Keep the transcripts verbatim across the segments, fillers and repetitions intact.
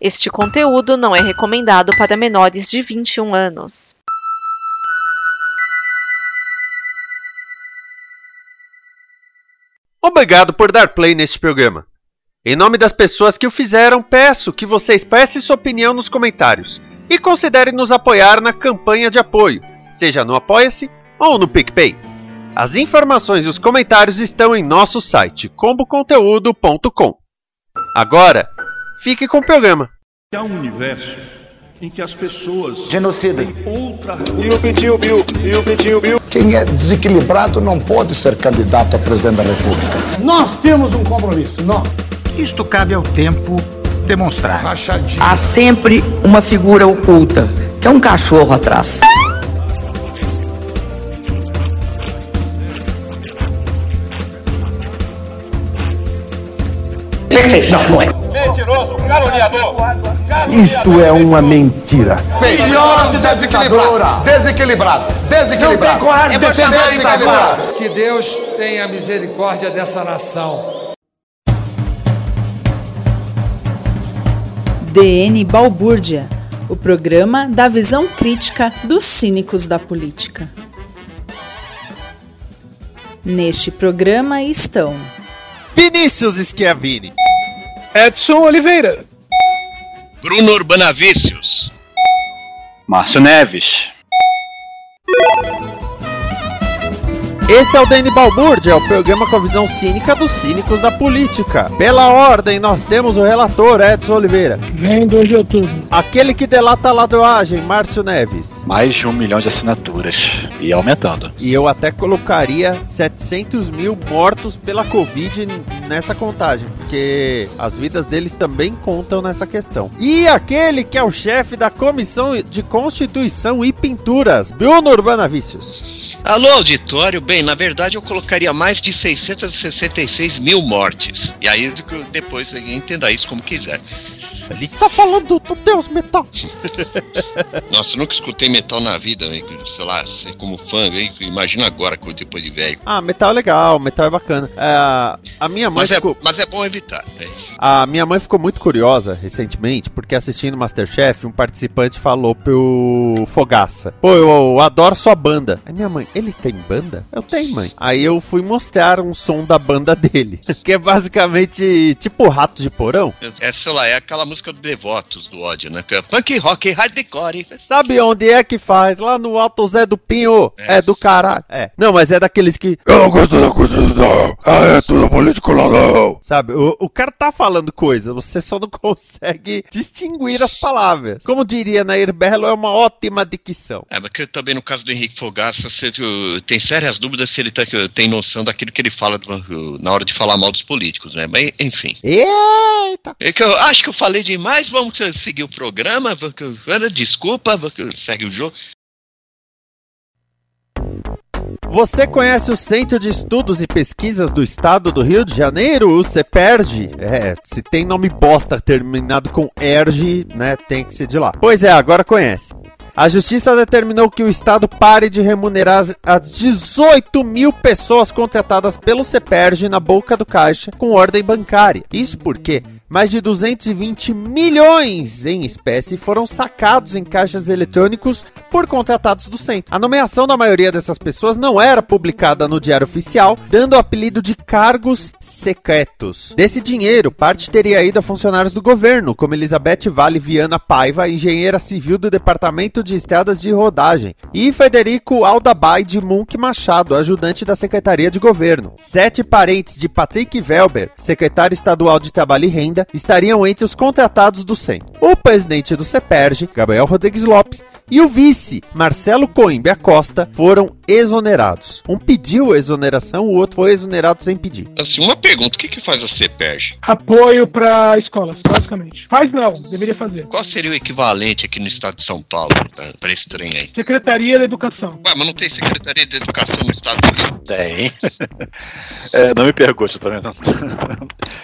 Este conteúdo não é recomendado para menores de vinte e um anos. Obrigado por dar play neste programa. Em nome das pessoas que o fizeram, peço que você expresse sua opinião nos comentários e considere nos apoiar na campanha de apoio, seja no Apoia-se ou no PicPay. As informações e os comentários estão em nosso site combo conteúdo ponto com. Agora, fique com o programa. Há um universo em que as pessoas genocidem outra... E o Pitinho Bill, e o Pitinho Bill. Quem é desequilibrado não pode ser candidato a presidente da República. Nós temos um compromisso, não. Isto cabe ao tempo demonstrar. Rachadinho. Há sempre uma figura oculta, que é um cachorro atrás. Perfeição, não é? Mentiroso, caluniador. Isto é uma mentira. Filhote desequilibrado, desequilibrado, desequilibrado. Não tem coragem de defender desequilibrado. Que Deus tenha misericórdia dessa nação. D N Balbúrdia, o programa da visão crítica dos cínicos da política. Neste programa estão Vinícius Schiavini, Edson Oliveira, Bruno Urbanavícios, Márcio Neves. Esse é o D N Balbúrdia, o programa com a visão cínica dos cínicos da política. Pela ordem, nós temos o relator Edson Oliveira. Vem dois de outubro. Aquele que delata a ladroagem, Márcio Neves. Mais de um milhão de assinaturas e aumentando. E eu até colocaria setecentos mil mortos pela Covid nessa contagem, porque as vidas deles também contam nessa questão. E aquele que é o chefe da Comissão de Constituição e Pinturas, Bruno Urbanavícios. Alô, auditório. Bem, na verdade eu colocaria mais de seiscentos e sessenta e seis mil mortes. E aí depois entenda isso como quiser. Ele está falando do Deus Metal. Nossa, eu nunca escutei metal na vida, sei lá, como fã, imagina agora depois de velho. Ah, metal é legal, metal é bacana. Uh, a minha mãe mas, ficou... é, mas é bom evitar. É. A minha mãe ficou muito curiosa recentemente, porque assistindo MasterChef, um participante falou pro Fogaça: pô, eu, eu adoro sua banda. Aí minha mãe, ele tem banda? Eu tenho, mãe. Aí eu fui mostrar um som da banda dele, que é basicamente tipo Rato de Porão. É, sei lá, é aquela música do Devotos, do ódio, né? Punk rock, hardcore. Sabe onde é que faz? Lá no Alto Zé do Pinho. É, é do caralho. É. Não, mas é daqueles que... Eu não gosto da Constituição. É tudo político, não. Sabe, o, o cara tá falando coisa, você só não consegue distinguir as palavras. Como diria Nair Belo, é uma ótima dicção. É, porque também no caso do Henrique Fogaça, você tem sérias dúvidas se ele tá, tem noção daquilo que ele fala do, na hora de falar mal dos políticos, né? Mas, enfim. Eita! É que eu acho que eu falei de demais, vamos seguir o programa. Desculpa, segue o jogo. Você conhece o Centro de Estudos e Pesquisas do Estado do Rio de Janeiro, o CEPERJ? É, se tem nome bosta terminado com erj, né, tem que ser de lá. Pois é, agora conhece. A Justiça determinou que o Estado pare de remunerar as dezoito mil pessoas contratadas pelo CEPERJ na boca do caixa com ordem bancária. Isso porque mais de duzentos e vinte milhões em espécie foram sacados em caixas eletrônicos por contratados do centro. A nomeação da maioria dessas pessoas não era publicada no Diário Oficial, dando o apelido de cargos secretos. Desse dinheiro, parte teria ido a funcionários do governo, como Elizabeth Vale Viana Paiva, engenheira civil do Departamento de de estradas de rodagem, e Federico Aldabai de Munch Machado, ajudante da Secretaria de Governo. Sete parentes de Patrick Welber, secretário estadual de Trabalho e Renda, estariam entre os contratados do C E M. O presidente do CEPERJ, Gabriel Rodrigues Lopes, e o vice, Marcelo Coimbra Costa, foram exonerados. Um pediu exoneração, o outro foi exonerado sem pedir. Assim, uma pergunta, o que que faz a CEPERJ? Apoio para escolas, basicamente. Faz não, deveria fazer. Qual seria o equivalente aqui no estado de São Paulo para esse trem aí? Secretaria da Educação. Ué, mas não tem Secretaria de Educação no estado do Rio? Tem. É, não me pergunte, eu também não.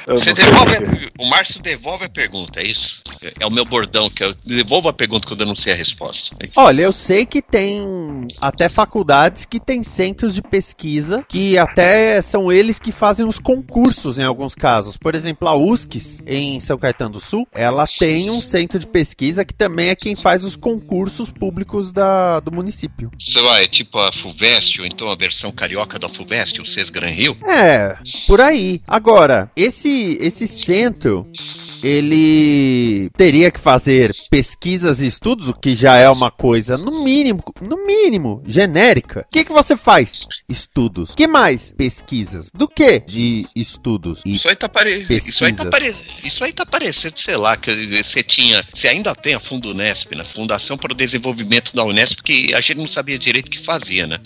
Eu Você não devolve, a... o Márcio devolve a pergunta, é isso? É o meu bordão, que eu devolvo a pergunta quando eu não sei a resposta. Olha, eu sei que tem até faculdade universidades que têm centros de pesquisa, que até são eles que fazem os concursos em alguns casos. Por exemplo, a U S C S, em São Caetano do Sul, ela tem um centro de pesquisa que também é quem faz os concursos públicos da, do município. Sei lá, é tipo a FUVEST, ou então a versão carioca da FUVEST, o Sesgran Rio? É, por aí. Agora, esse, esse centro, ele teria que fazer pesquisas e estudos, o que já é uma coisa, no mínimo, no mínimo, genérica. O que, que você faz? Estudos. O que mais? Pesquisas. Do que? De estudos e isso aí tá pare... isso aí tá pare... Isso aí tá parecendo, sei lá, que você tinha... Você ainda tem a Fundunesp, né? Fundação para o Desenvolvimento da Unesp, que a gente não sabia direito o que fazia, né?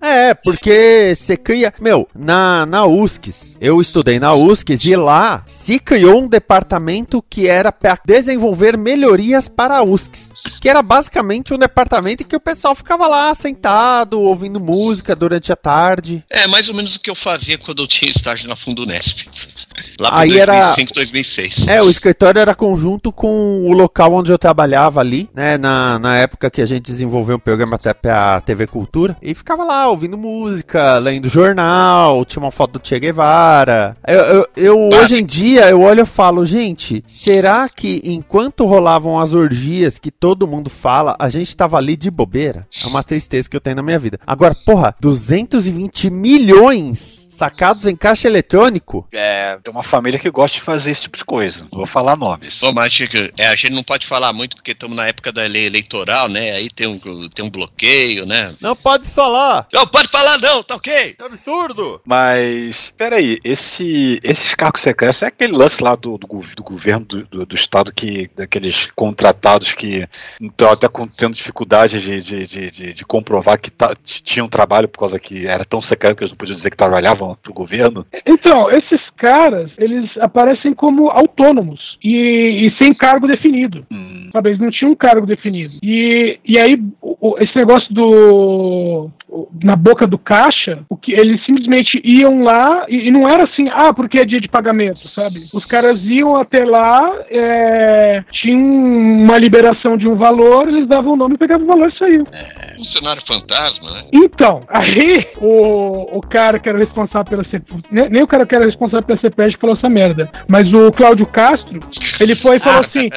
É, porque você cria... Meu, na, na U S C S, eu estudei na U S C S e lá se criou um departamento que era para desenvolver melhorias para a U S C S, que era basicamente um departamento em que o pessoal ficava lá sentado, ouvindo música durante a tarde. É, mais ou menos o que eu fazia quando eu tinha estágio na Fundunesp. Lá por dois mil e cinco, dois mil e seis. É, o escritório era conjunto com o local onde eu trabalhava ali, né, na, na época que a gente desenvolveu um programa até para a T V Cultura, e ficava lá ouvindo música, lendo jornal, tinha uma foto do Che Guevara. Eu, eu, eu hoje em dia, eu olho e falo, gente, será que enquanto rolavam as orgias que todo mundo fala, a gente tava ali de bobeira? É uma tristeza que eu tenho na minha vida. Agora, porra, duzentos e vinte milhões sacados em caixa eletrônico? É, tem uma família que gosta de fazer esse tipo de coisa. Não vou falar nomes. Bom, mas é, a gente não pode falar muito porque estamos na época da lei eleitoral, né? Aí tem um, tem um bloqueio, né? Não pode falar! Não pode falar não, tá ok? É absurdo! Mas, peraí, esse, esses cargos secretos é aquele lance lá do, do governo governo do, do, do estado, que daqueles contratados que estão até tendo dificuldade de, de, de, de, de comprovar que tá, tinham trabalho por causa que era tão secreto que eles não podiam dizer que trabalhavam pro governo. Então, esses caras, eles aparecem como autônomos e, e sem cargo definido. Hum. Sabe, eles não tinham um cargo definido. E, e aí, o, esse negócio do... na boca do caixa, o que eles simplesmente iam lá, e, e não era assim, ah, porque é dia de pagamento, sabe? Os caras iam até lá, é, tinha uma liberação de um valor, eles davam o nome, pegavam o valor e saiu. É, funcionário fantasma, né? Então, aí o, o cara que era responsável pela CEPERJ, nem, nem o cara que era responsável pela CEPERJ falou essa merda, mas o Cláudio Castro, ele foi e falou assim,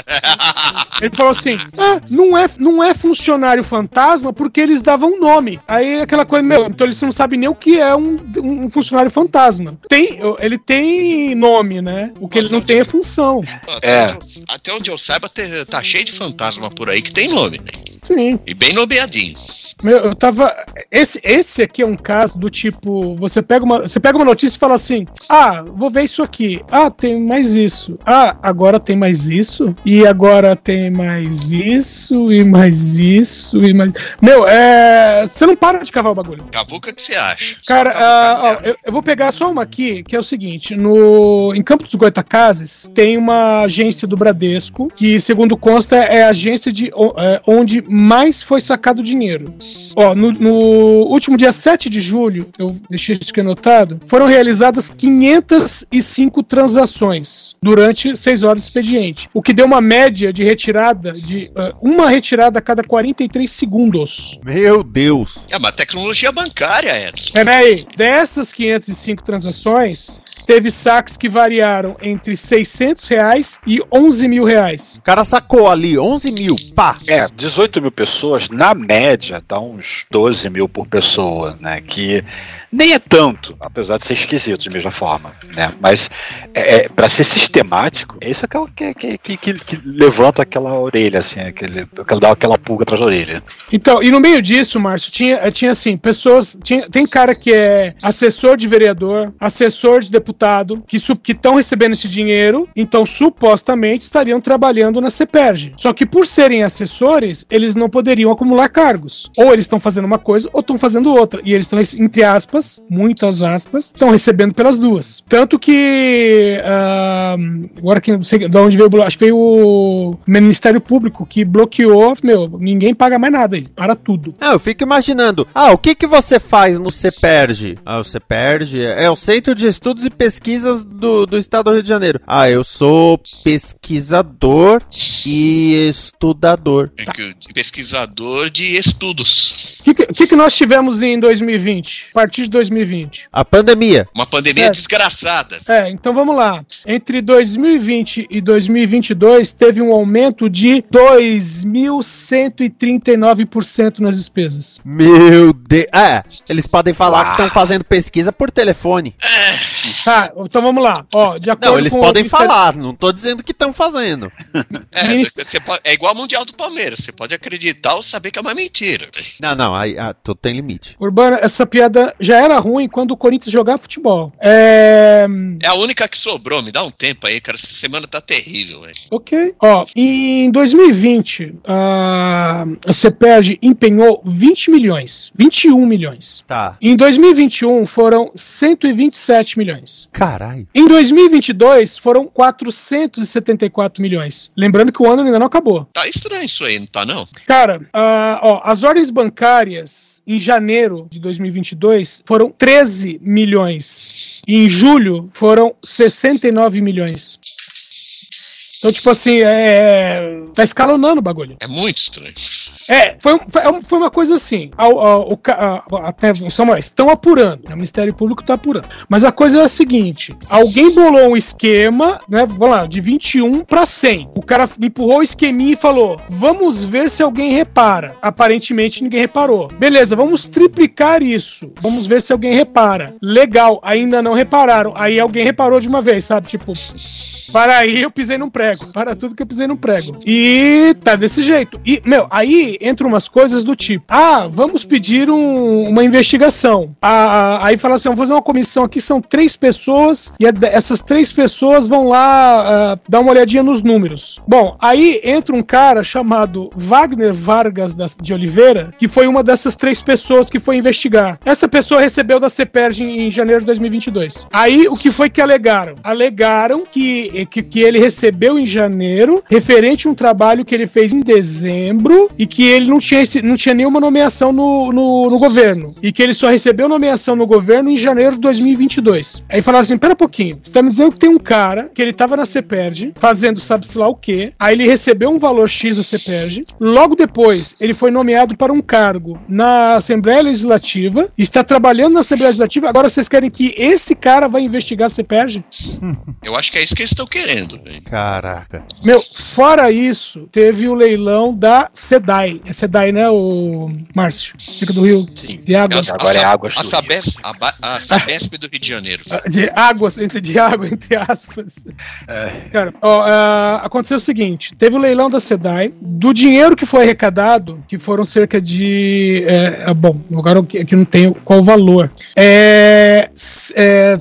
ele falou assim, ah, não é, não é funcionário fantasma porque eles davam o nome. Aí aquela coisa, meu, então eles não sabem nem o que é um, um funcionário fantasma. Tem, ele tem nome, né? O que ele não tem é função. É. Até, onde eu, até onde eu saiba, tá cheio de fantasma por aí que tem nome, né? Sim. E bem nomeadinho. Meu, eu tava... Esse, esse aqui é um caso do tipo... Você pega, uma, você pega uma notícia e fala assim... Ah, vou ver isso aqui. Ah, tem mais isso. Ah, agora tem mais isso. E agora tem mais isso. E mais isso. E mais... Meu, é... Você não para de cavar o bagulho. Cavuca que você acha. Cara, ah, ó, acha. Eu, eu vou pegar só uma aqui, que é o seguinte. No, em Campos dos Goitacazes, tem uma agência do Bradesco, que, segundo consta, é a agência de, é, onde mais foi sacado dinheiro. Ó, no, no último dia sete de julho, eu deixei isso aqui anotado, foram realizadas quinhentas e cinco transações durante seis horas de expediente, o que deu uma média de retirada, de uh, uma retirada a cada quarenta e três segundos. Meu Deus! É uma tecnologia bancária, Edson. Peraí, dessas quinhentas e cinco transações... Teve saques que variaram entre seiscentos reais e onze mil reais. O cara sacou ali, onze mil, pá. É, dezoito mil pessoas, na média, dá uns doze mil por pessoa, né, que... Nem é tanto, apesar de ser esquisito de mesma forma, né? Mas é, para ser sistemático, é isso que, que, que, que, que levanta aquela orelha, assim, aquele, dá aquela pulga atrás da orelha. Então, e no meio disso, Márcio, tinha, tinha assim, pessoas, tinha, tem cara que é assessor de vereador, assessor de deputado, que estão recebendo esse dinheiro, então supostamente estariam trabalhando na CEPERJ. Só que por serem assessores, eles não poderiam acumular cargos. Ou eles estão fazendo uma coisa, ou estão fazendo outra. E eles estão, entre aspas, aspas, muitas aspas, estão recebendo pelas duas. Tanto que uh, agora que não sei de onde veio, acho que veio o Ministério Público que bloqueou, meu, ninguém paga mais nada aí, para tudo. Ah, eu fico imaginando, ah, o que que você faz no CEPERJ? Ah, o CEPERJ é o Centro de Estudos e Pesquisas do, do Estado do Rio de Janeiro. Ah, eu sou pesquisador e estudador. É que eu, pesquisador de estudos. O que, que, que nós tivemos em dois mil e vinte? A partir de dois mil e vinte? A pandemia. Uma pandemia certo. Desgraçada. É, então vamos lá. Entre dois mil e vinte e dois mil e vinte e dois, teve um aumento de dois mil cento e trinta e nove por cento nas despesas. Meu Deus. É, eles podem falar ah. que estão fazendo pesquisa por telefone. É. Tá, então vamos lá. Ó, de acordo não, eles com podem Ministério... falar, não tô dizendo que estão fazendo. É, Ministério... é igual ao Mundial do Palmeiras, você pode acreditar ou saber que é uma mentira. Não, não, aí, aí tudo tem limite. Urbana, essa piada já era ruim quando o Corinthians jogava futebol. É... é a única que sobrou, me dá um tempo aí, cara, essa semana tá terrível. Véio. Ok. Ó, em dois mil e vinte, a, a CEPERJ empenhou vinte milhões, vinte e um milhões. Tá. Em dois mil e vinte e um foram cento e vinte e sete milhões. Caralho. Em dois mil e vinte e dois foram quatrocentos e setenta e quatro milhões. Lembrando que o ano ainda não acabou. Tá estranho isso aí, não tá não? Cara, uh, ó, as ordens bancárias em janeiro de dois mil e vinte e dois foram treze milhões. E em julho foram sessenta e nove milhões. Então, tipo assim, é... tá escalonando o bagulho. É muito estranho. É, foi, foi uma coisa assim. A, a, a, até, estão apurando. O Ministério Público tá apurando. Mas a coisa é a seguinte. Alguém bolou um esquema, né? Vamos lá, de vinte e um para cem. O cara empurrou o esqueminha e falou, vamos ver se alguém repara. Aparentemente, ninguém reparou. Beleza, vamos triplicar isso. Vamos ver se alguém repara. Legal, ainda não repararam. Aí alguém reparou de uma vez, sabe? Tipo... para aí eu pisei num prego, para tudo que eu pisei num prego. E tá desse jeito. E, meu, aí entram umas coisas do tipo, ah, vamos pedir um, uma investigação. Ah, aí fala assim, vamos fazer uma comissão aqui, são três pessoas, e essas três pessoas vão lá ah, dar uma olhadinha nos números. Bom, aí entra um cara chamado Wagner Vargas de Oliveira, que foi uma dessas três pessoas que foi investigar. Essa pessoa recebeu da CEPERJ em janeiro de dois mil e vinte e dois. Aí, o que foi que alegaram? Alegaram que Que, que ele recebeu em janeiro, referente a um trabalho que ele fez em dezembro, e que ele não tinha, não tinha nenhuma nomeação no, no, no governo. E que ele só recebeu nomeação no governo em janeiro de dois mil e vinte e dois. Aí falaram assim, pera um pouquinho, você tá me dizendo que tem um cara, que ele tava na CEPERJ, fazendo sabe-se lá o quê, aí ele recebeu um valor X da CEPERJ, logo depois ele foi nomeado para um cargo na Assembleia Legislativa, está trabalhando na Assembleia Legislativa, agora vocês querem que esse cara vá investigar a CEPERJ? Eu acho que é isso que eles estão querendo, velho. Caraca. Meu, fora isso, teve o leilão da SEDAI. É SEDAI, né, o Márcio? Fica do Rio. Sim. De águas. A, Agora a, é águas. A, do Sabesp, Rio. A, a Sabesp do Rio de Janeiro. De águas, entre, de água, entre aspas. É. Cara, ó, uh, aconteceu o seguinte, teve o leilão da SEDAI, do dinheiro que foi arrecadado, que foram cerca de, é, bom, agora aqui não tenho qual o valor. É, é,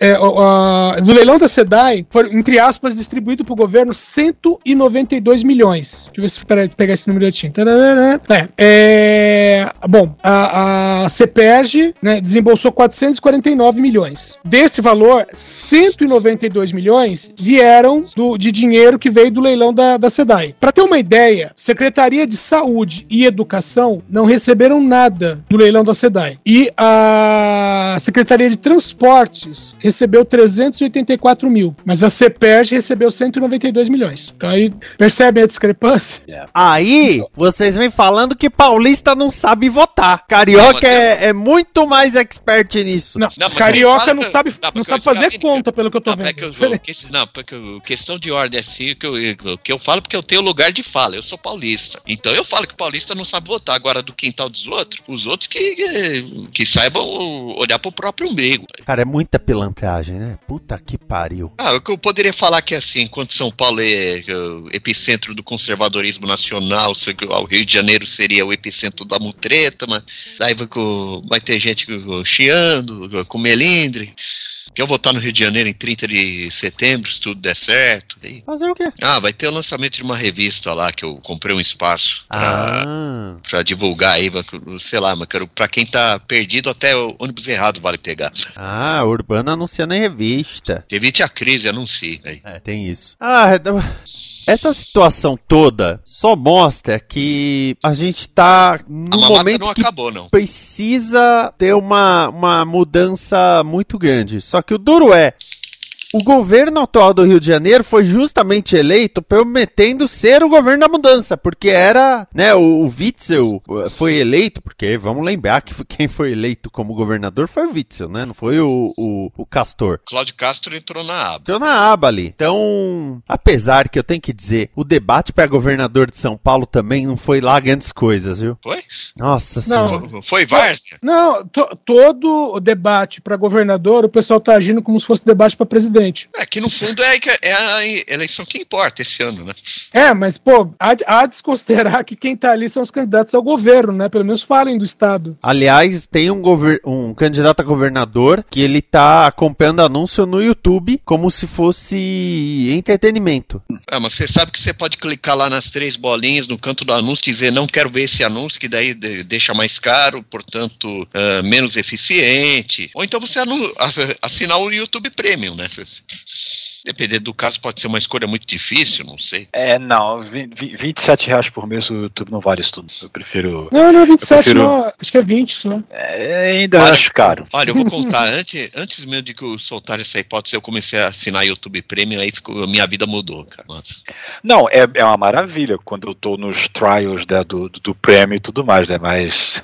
é uh, do leilão da SEDAI, foi entre aspas, distribuído pro governo cento e noventa e dois milhões. Deixa eu ver se peraí, pegar esse número direitinho. É, é, bom, a, a CEPERJ, né, desembolsou quatrocentos e quarenta e nove milhões. Desse valor, cento e noventa e dois milhões vieram do, de dinheiro que veio do leilão da, da SEDAI. Para ter uma ideia, Secretaria de Saúde e Educação não receberam nada do leilão da SEDAI. E a Secretaria de Transportes recebeu trezentos e oitenta e quatro mil. Mas a CEPERJ recebeu cento e noventa e dois milhões. Então aí, percebe a discrepância? Yeah. Aí, vocês vêm falando que paulista não sabe votar. Carioca não, é, é muito mais expert nisso. Não, não carioca não sabe, não, não sabe fazer que, conta, pelo que eu tô não, vendo. Que eu, que, não, porque eu, questão de ordem assim, que eu, eu, que eu falo porque eu tenho lugar de fala. Eu sou paulista. Então eu falo que paulista não sabe votar. Agora, do quintal dos outros, os outros que, que, que saibam olhar pro próprio umbigo. Cara, é muita pilantagem, né? Puta que pariu. Ah, o que eu poderia falar que assim, enquanto São Paulo é o epicentro do conservadorismo nacional, o Rio de Janeiro seria o epicentro da mutreta, mas daí vai ter gente chiando, com melindre. Que eu vou estar no Rio de Janeiro em trinta de setembro, se tudo der certo. E... fazer o quê? Ah, vai ter o lançamento de uma revista lá, que eu comprei um espaço pra, ah. pra divulgar aí, sei lá, mas quero, pra quem tá perdido, até o ônibus errado vale pegar. Ah, Urbana anunciando em revista. Evite a crise, anuncie. Aí. É, tem isso. Ah, então... essa situação toda só mostra que a gente tá num momento não que acabou, não. Precisa ter uma, uma mudança muito grande. Só que o duro é, o governo atual do Rio de Janeiro foi justamente eleito prometendo ser o governo da mudança, porque era, né, o, o Witzel foi eleito, porque vamos lembrar que quem foi eleito como governador foi o Witzel, né, não foi o, o, o Castor. Cláudio Castro entrou na aba. Entrou na aba ali. Então, apesar que eu tenho que dizer, o debate para governador de São Paulo também não foi lá grandes coisas, viu? Foi? Nossa Senhora. Foi, foi várzea? Não, to, todo o debate para governador, o pessoal tá agindo como se fosse debate para presidente. É que no fundo é, é a eleição que importa esse ano, né? É, mas pô, há de desconsiderar que quem tá ali são os candidatos ao governo, né? Pelo menos falem do Estado. Aliás, tem um, um candidato a governador que ele tá acompanhando anúncio no YouTube como se fosse entretenimento. É, mas você sabe que você pode clicar lá nas três bolinhas no canto do anúncio e dizer não quero ver esse anúncio, que daí deixa mais caro, portanto uh, menos eficiente. Ou então você assinar o YouTube Premium, né? Dependendo do caso, pode ser uma escolha muito difícil, não sei. É, não, vinte e sete reais por mês o YouTube não vale isso tudo. Eu prefiro... Não, não, vinte e sete prefiro... não, acho que é vinte isso, né? É, ainda olha, acho caro. Olha, eu vou contar, antes, antes mesmo de que eu soltar essa hipótese, eu comecei a assinar YouTube Premium, aí ficou, minha vida mudou, cara. Nossa. Não, é, é uma maravilha quando eu tô nos trials, né, do, do, do Premium e tudo mais, né, mas...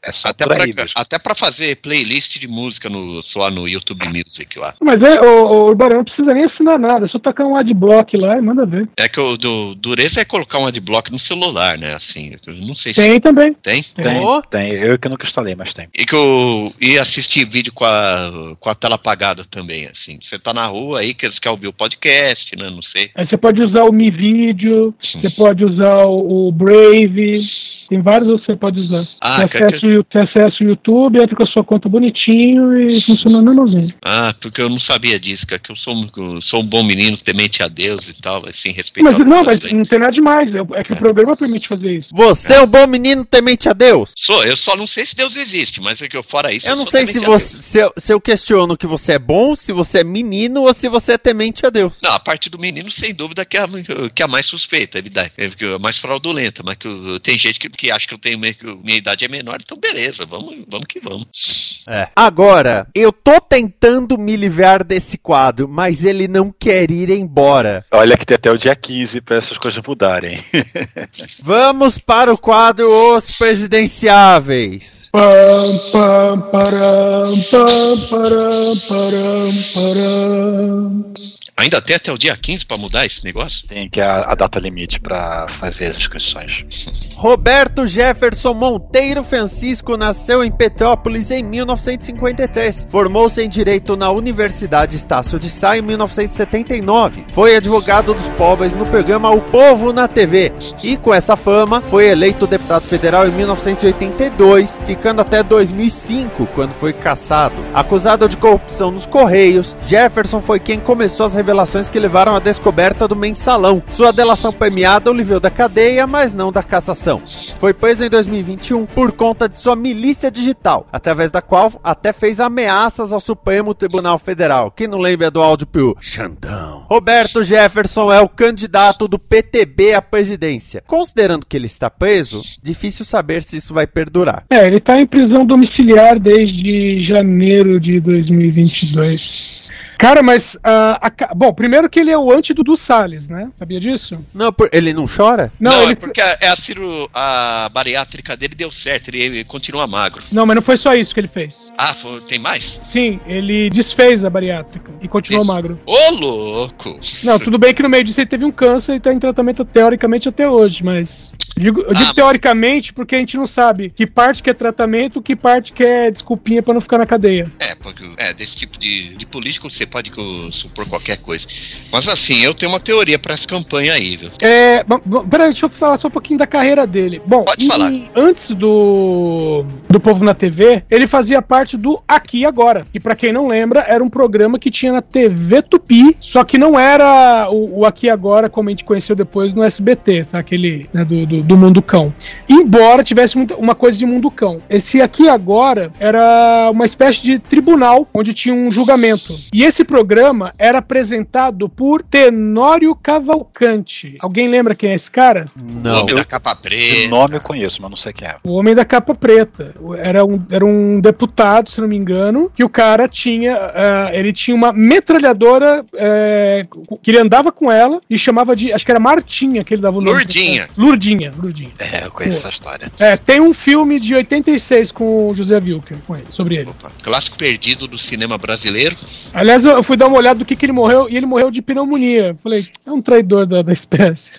é só até, pra, até pra fazer playlist de música no, só no YouTube Music lá. Mas é, o, o Barão precisa nem assinar nada, é só tacar um adblock lá e manda ver. É que o do, dureza é colocar um adblock no celular, né? Assim, eu não sei se. Tem também. Tem? Tem. Oh. Tem. Eu que nunca instalei, mas tem. E que eu ia assistir vídeo com a, com a tela apagada também, assim. Você tá na rua aí, que eles querem ouvir o podcast, né? Não sei. Aí você pode usar o Mi Vídeo, você pode usar o, o Brave, tem vários outros que você pode usar. Ah, você, que acessa que... O, você acessa o YouTube, entra com a sua conta bonitinho e funciona normalmente. Ah, porque eu não sabia disso, cara, que eu sou eu sou um bom menino, temente a Deus e tal, assim, respeitado. Mas não, mas não tem nada demais, é que o programa permite fazer isso. Você é um bom menino, temente a Deus? Sou, eu só não sei se Deus existe, mas é que eu fora isso. Eu não sei se você, se eu, se eu questiono que você é bom, se você é menino ou se você é temente a Deus. Não, a parte do menino, sem dúvida, que é a, que é a mais suspeita, é a mais fraudulenta, mas que eu, tem gente que, que acha que eu tenho, que minha idade é menor, então beleza, vamos, vamos que vamos. É. Agora, eu tô tentando me livrar desse quadro, mas ele não quer ir embora. Olha que tem até o dia quinze para essas coisas mudarem. Vamos para o quadro Os Presidenciáveis. Pam, pam, param, pam, param, param, param. Ainda tem até o dia quinze para mudar esse negócio? Tem, que é a, a data limite para fazer as inscrições. Roberto Jefferson Monteiro Francisco nasceu em Petrópolis em mil novecentos e cinquenta e três. Formou-se em Direito na Universidade Estácio de Sá em mil novecentos e setenta e nove. Foi advogado dos pobres no programa O Povo na T V. E com essa fama, foi eleito deputado federal em mil novecentos e oitenta e dois, ficando até dois mil e cinco, quando foi cassado. Acusado de corrupção nos Correios, Jefferson foi quem começou as revelações Relações que levaram à descoberta do mensalão. Sua delação premiada o livrou da cadeia, mas não da cassação. Foi preso em dois mil e vinte e um por conta de sua milícia digital, através da qual até fez ameaças ao Supremo Tribunal Federal. Quem não lembra do áudio pro Xandão? Roberto Jefferson é o candidato do P T B à presidência. Considerando que ele está preso, difícil saber se isso vai perdurar. É, ele está em prisão domiciliar desde janeiro de dois mil e vinte e dois. Cara, mas... Uh, a, bom, primeiro que ele é o anti Dudu Salles, né? Sabia disso? Não, por, ele não chora? Não, não ele... é porque a, a, ciru, a bariátrica dele deu certo, ele, ele continua magro. Não, mas não foi só isso que ele fez. Ah, foi, tem mais? Sim, ele desfez a bariátrica e continuou isso. Magro. Ô, louco! Não, tudo bem que no meio disso ele teve um câncer e tá em tratamento teoricamente até hoje, mas... Eu digo, eu digo ah, teoricamente porque a gente não sabe que parte que é tratamento, que parte que é desculpinha pra não ficar na cadeia. É, porque é, desse tipo de, de político você pode supor qualquer coisa. Mas assim, eu tenho uma teoria pra essa campanha aí, viu? É, peraí, deixa eu falar só um pouquinho da carreira dele. Bom, pode em, falar. Antes do, do Povo na T V, ele fazia parte do Aqui Agora, que pra quem não lembra, era um programa que tinha na T V Tupi, só que não era o, o Aqui Agora como a gente conheceu depois no S B T, tá? Aquele, né, do, do do Mundo Cão. Embora tivesse muita, uma coisa de Mundo Cão. Esse Aqui Agora era uma espécie de tribunal onde tinha um julgamento. E esse programa era apresentado por Tenório Cavalcante. Alguém lembra quem é esse cara? Não. O Homem da Capa Preta. O nome eu conheço, mas não sei quem é. O Homem da Capa Preta. Era um, era um deputado, se não me engano, que o cara tinha, uh, ele tinha uma metralhadora uh, que ele andava com ela e chamava de, acho que era Martinha que ele dava o nome. Lurdinha. Lurdinha. Lurdinha. É, eu conheço é. essa história. É, tem um filme de oitenta e seis com o José Wilker, com ele, sobre ele. Opa, clássico perdido do cinema brasileiro. Aliás, eu fui dar uma olhada do que, que ele morreu, e ele morreu de pneumonia. Falei, é um traidor da, da espécie.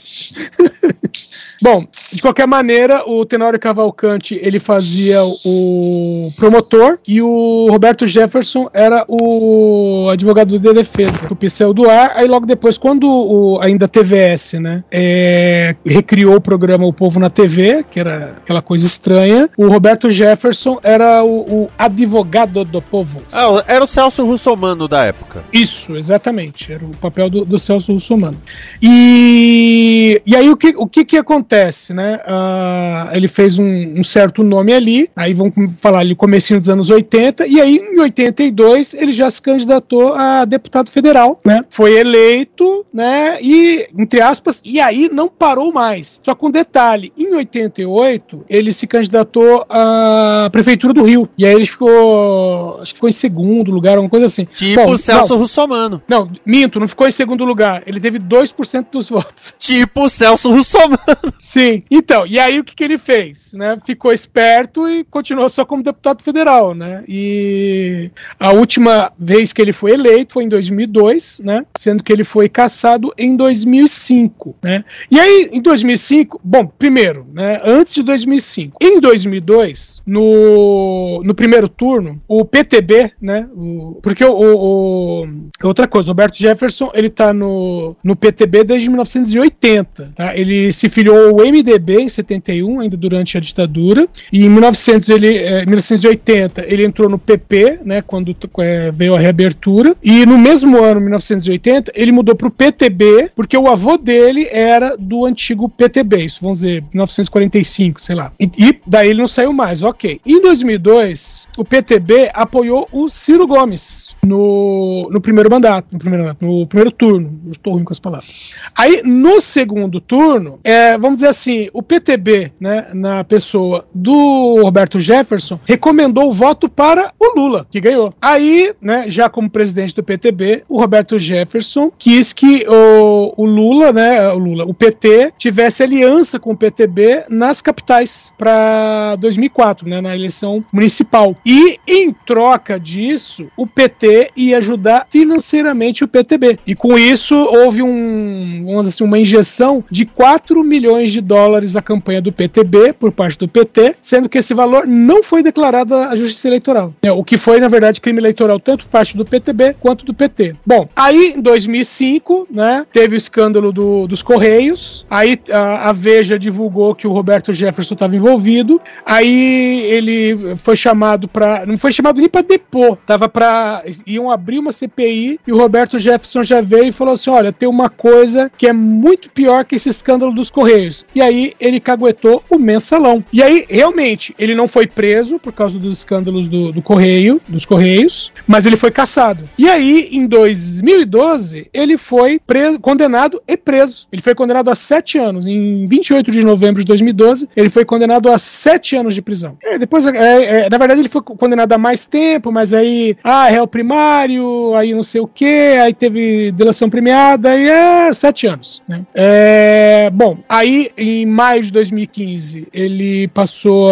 Bom, de qualquer maneira, o Tenório Cavalcante, ele fazia o promotor e o Roberto Jefferson era o advogado de defesa. O pincel do ar, aí logo depois, quando o, ainda a T V S, né, é, recriou o programa O Povo na T V, que era aquela coisa estranha, o Roberto Jefferson era o, o advogado do povo. Ah, era o Celso Russomano da época. Isso, exatamente. Era o papel do, do Celso Russomano. E, e aí o que, o que, que acontece? acontece, né? Uh, ele fez um, um certo nome ali, aí vamos falar ali, comecinho dos anos oitenta, e aí em oitenta e dois ele já se candidatou a deputado federal, né? Foi eleito, né? E, entre aspas, e aí não parou mais. Só com detalhe, em oitenta e oito ele se candidatou à Prefeitura do Rio, e aí ele ficou, acho que ficou em segundo lugar, alguma coisa assim. Tipo o Celso Russomano. Não, minto, não ficou em segundo lugar, ele teve dois por cento dos votos. Tipo o Celso Russomano. Sim, então, e aí o que, que ele fez, né? Ficou esperto e continuou só como deputado federal, né? E a última vez que ele foi eleito foi em dois mil e dois, né? Sendo que ele foi cassado em dois mil e cinco, né? E aí, em dois mil e cinco, bom, primeiro, né? Antes de dois mil e cinco, em dois mil e dois, no, no primeiro turno, o P T B, né? O, porque o, o, o outra coisa, o Roberto Jefferson, ele tá no, no P T B desde mil novecentos e oitenta, tá? Ele se filiou o M D B em setenta e um, ainda durante a ditadura, e em mil e novecentos, ele, eh, mil novecentos e oitenta ele entrou no P P, né, quando eh, veio a reabertura, e no mesmo ano, mil novecentos e oitenta, ele mudou para o P T B, porque o avô dele era do antigo P T B, isso vamos dizer, mil novecentos e quarenta e cinco, sei lá, e, e daí ele não saiu mais, ok. Em dois mil e dois, o P T B apoiou o Ciro Gomes no, no primeiro mandato, no primeiro mandato, no primeiro turno, eu estou ruim com as palavras. Aí, no segundo turno, é, vamos dizer assim, o P T B, né, na pessoa do Roberto Jefferson, recomendou o voto para o Lula, que ganhou. Aí, né, já como presidente do P T B, o Roberto Jefferson quis que o, o Lula, né, o Lula, o P T tivesse aliança com o P T B nas capitais para dois mil e quatro, né, na eleição municipal. E em troca disso, o P T ia ajudar financeiramente o P T B. E com isso houve um, vamos dizer assim, uma injeção de quatro milhões de dólares a campanha do P T B por parte do P T, sendo que esse valor não foi declarado à Justiça Eleitoral. É, o que foi, na verdade, crime eleitoral tanto por parte do P T B quanto do P T. Bom, aí em dois mil e cinco, né, teve o escândalo do, dos Correios, aí a, a Veja divulgou que o Roberto Jefferson estava envolvido, aí ele foi chamado para, não foi chamado nem para depor, tava para, iam abrir uma C P I e o Roberto Jefferson já veio e falou assim, olha, tem uma coisa que é muito pior que esse escândalo dos Correios. E aí ele caguetou o Mensalão. E aí, realmente, ele não foi preso por causa dos escândalos do, do Correio, dos Correios, mas ele foi cassado. E aí, em dois mil e doze, ele foi preso, condenado e preso. Ele foi condenado a sete anos. Em vinte e oito de novembro de dois mil e doze, ele foi condenado a sete anos de prisão. É, depois, é, é, na verdade, ele foi condenado a mais tempo, mas aí, ah, réu primário, aí não sei o quê, aí teve delação premiada, aí é sete anos, né? É, bom, aí em maio de dois mil e quinze, ele passou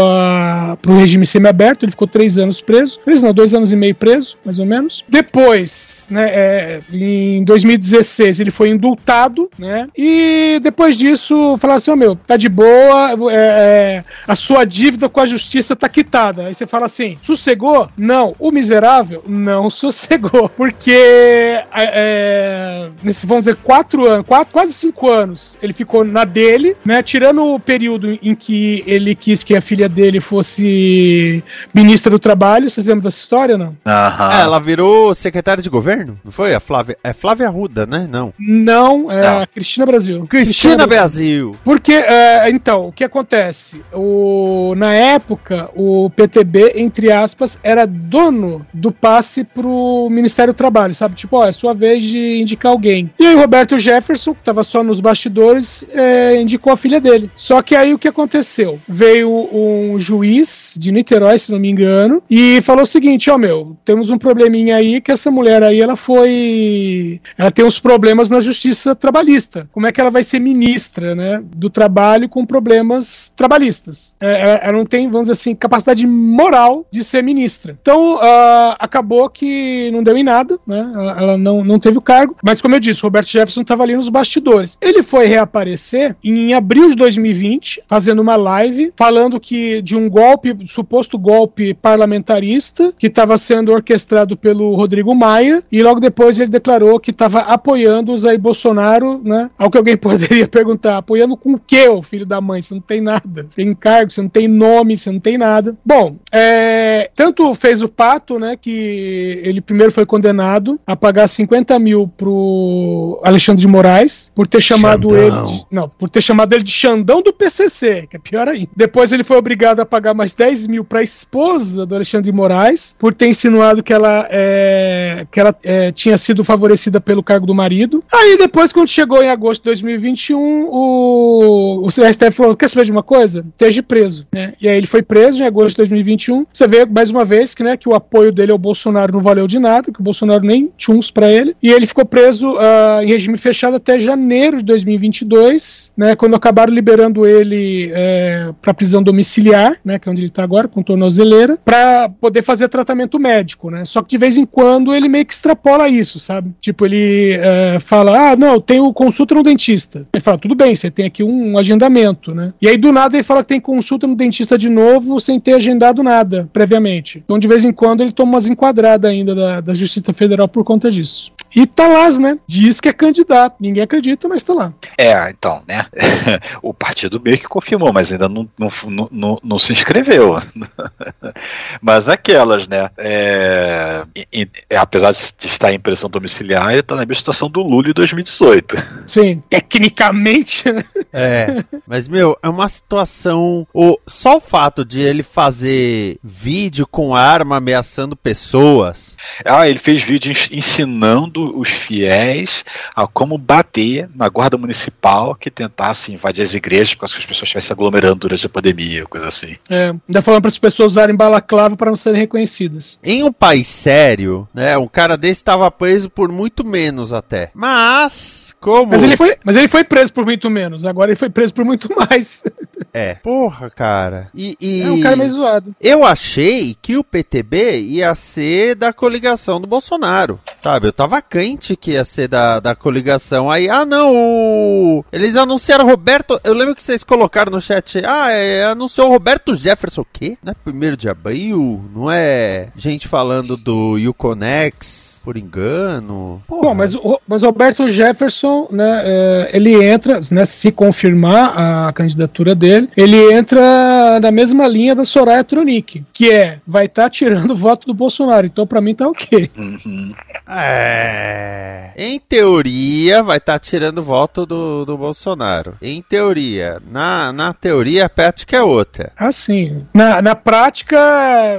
para o regime semiaberto, ele ficou três anos preso, três não, dois anos e meio preso, mais ou menos. Depois, né, é, em dois mil e dezesseis, ele foi indultado, né, e depois disso, falaram assim, oh, meu, tá de boa, é, a sua dívida com a justiça tá quitada. Aí você fala assim, sossegou? Não. O miserável não sossegou, porque é, nesse, vamos dizer, quatro anos, quatro, quase cinco anos, ele ficou na dele, né, tirando o período em que ele quis que a filha dele fosse ministra do trabalho, vocês lembram dessa história, não? Aham. É, ela virou secretária de governo, não foi? A Flávia, é Flávia Arruda, né? Não. Não, é ah. a Cristina Brasil. Cristina Brasil! Porque, é, então, o que acontece? O, na época, o P T B, entre aspas, era dono do passe pro Ministério do Trabalho, sabe? Tipo, ó, é sua vez de indicar alguém. E aí o Roberto Jefferson, que tava só nos bastidores, é, indicou a filha dele. Só que aí o que aconteceu? Veio um juiz de Niterói, se não me engano, e falou o seguinte, ó, meu, temos um probleminha aí que essa mulher aí, ela foi... ela tem uns problemas na justiça trabalhista. Como é que ela vai ser ministra, né, do trabalho com problemas trabalhistas? Ela, ela não tem, vamos dizer assim, capacidade moral de ser ministra. Então, uh, acabou que não deu em nada, né, ela, ela não, não teve o cargo, mas como eu disse, o Roberto Jefferson estava ali nos bastidores. Ele foi reaparecer em abril de dois mil e vinte, fazendo uma live, falando que de um golpe, suposto golpe parlamentarista, que estava sendo orquestrado pelo Rodrigo Maia, e logo depois ele declarou que estava apoiando o Jair Bolsonaro, né? Ao que alguém poderia perguntar, apoiando com o quê, ô filho da mãe? Você não tem nada, você tem cargo, você não tem nome, você não tem nada. Bom, é, tanto fez o Pato, né, que ele primeiro foi condenado a pagar cinquenta mil pro Alexandre de Moraes, por ter chamado Xandão. ele de, não, por ter chamado ele de Xandão do P C C, que é pior ainda. Depois ele foi obrigado a pagar mais dez mil pra esposa do Alexandre de Moraes, por ter insinuado que ela, é, que ela é, tinha sido favorecida pelo cargo do marido. Aí depois, quando chegou em agosto de dois mil e vinte e um, o, o S T F falou, quer saber de uma coisa? Esteja preso, né? E aí ele foi preso em agosto de dois mil e vinte e um. Você vê, mais uma vez, que, né, que o apoio dele ao Bolsonaro não valeu de nada, que o Bolsonaro nem tchuns pra ele. E ele ficou preso uh, em regime fechado até janeiro de dois mil e vinte e dois, né, quando acabaram liberando ele é, pra prisão domiciliar, né, que é onde ele tá agora, com tornozeleira, pra poder fazer tratamento médico, né? Só que de vez em quando ele meio que extrapola isso, sabe? Tipo, ele é, fala, ah, não, eu tenho consulta no dentista. Ele fala, tudo bem, você tem aqui um agendamento, né? E aí do nada ele fala que tem consulta no dentista de novo sem ter agendado nada previamente. Então de vez em quando ele toma umas enquadradas ainda da, da Justiça Federal por conta disso. E tá lá, né? Diz que é candidato. Ninguém acredita, mas tá lá. É, então, né? O partido meio que confirmou, mas ainda não, não, não, não, não se inscreveu. Mas naquelas, né? É, e, e, apesar de estar em prisão domiciliar, ele tá na mesma situação do Lula em dois mil e dezoito. Sim. Tecnicamente, né? É. Mas, meu, é uma situação... O, só o fato de ele fazer vídeo com arma ameaçando pessoas... Ah, ele fez vídeo ensinando os fiéis a como bater na guarda municipal que tentasse invadir as igrejas porque as pessoas estivessem aglomerando durante a pandemia, coisa assim. É, ainda falando para as pessoas usarem balaclava para não serem reconhecidas. Em um país sério, né, um cara desse estava preso por muito menos até. Mas, como... Mas ele foi, mas ele foi preso por muito menos, agora ele foi preso por muito mais. É. Porra, cara. E, e... É um cara meio zoado. Eu achei que o P T B ia ser da coligação do Bolsonaro, sabe? Eu tava crente que ia ser da, da coligação. Aí, ah, não, o... eles anunciaram Roberto... Eu lembro que vocês colocaram no chat, ah, é, anunciou Roberto Jefferson. O quê? Não é primeiro de abril? Não é gente falando do Yukonex? Por engano... Porra. Bom, mas o mas Roberto Jefferson, né, é, ele entra, né, se confirmar a candidatura dele, ele entra na mesma linha da Soraya Tronic, que é, vai estar tá tirando o voto do Bolsonaro, então pra mim tá ok. Uhum. É... Em teoria, vai estar tá tirando o voto do, do Bolsonaro. Em teoria. Na, na teoria, a prática é outra. Ah, sim. Na, na prática,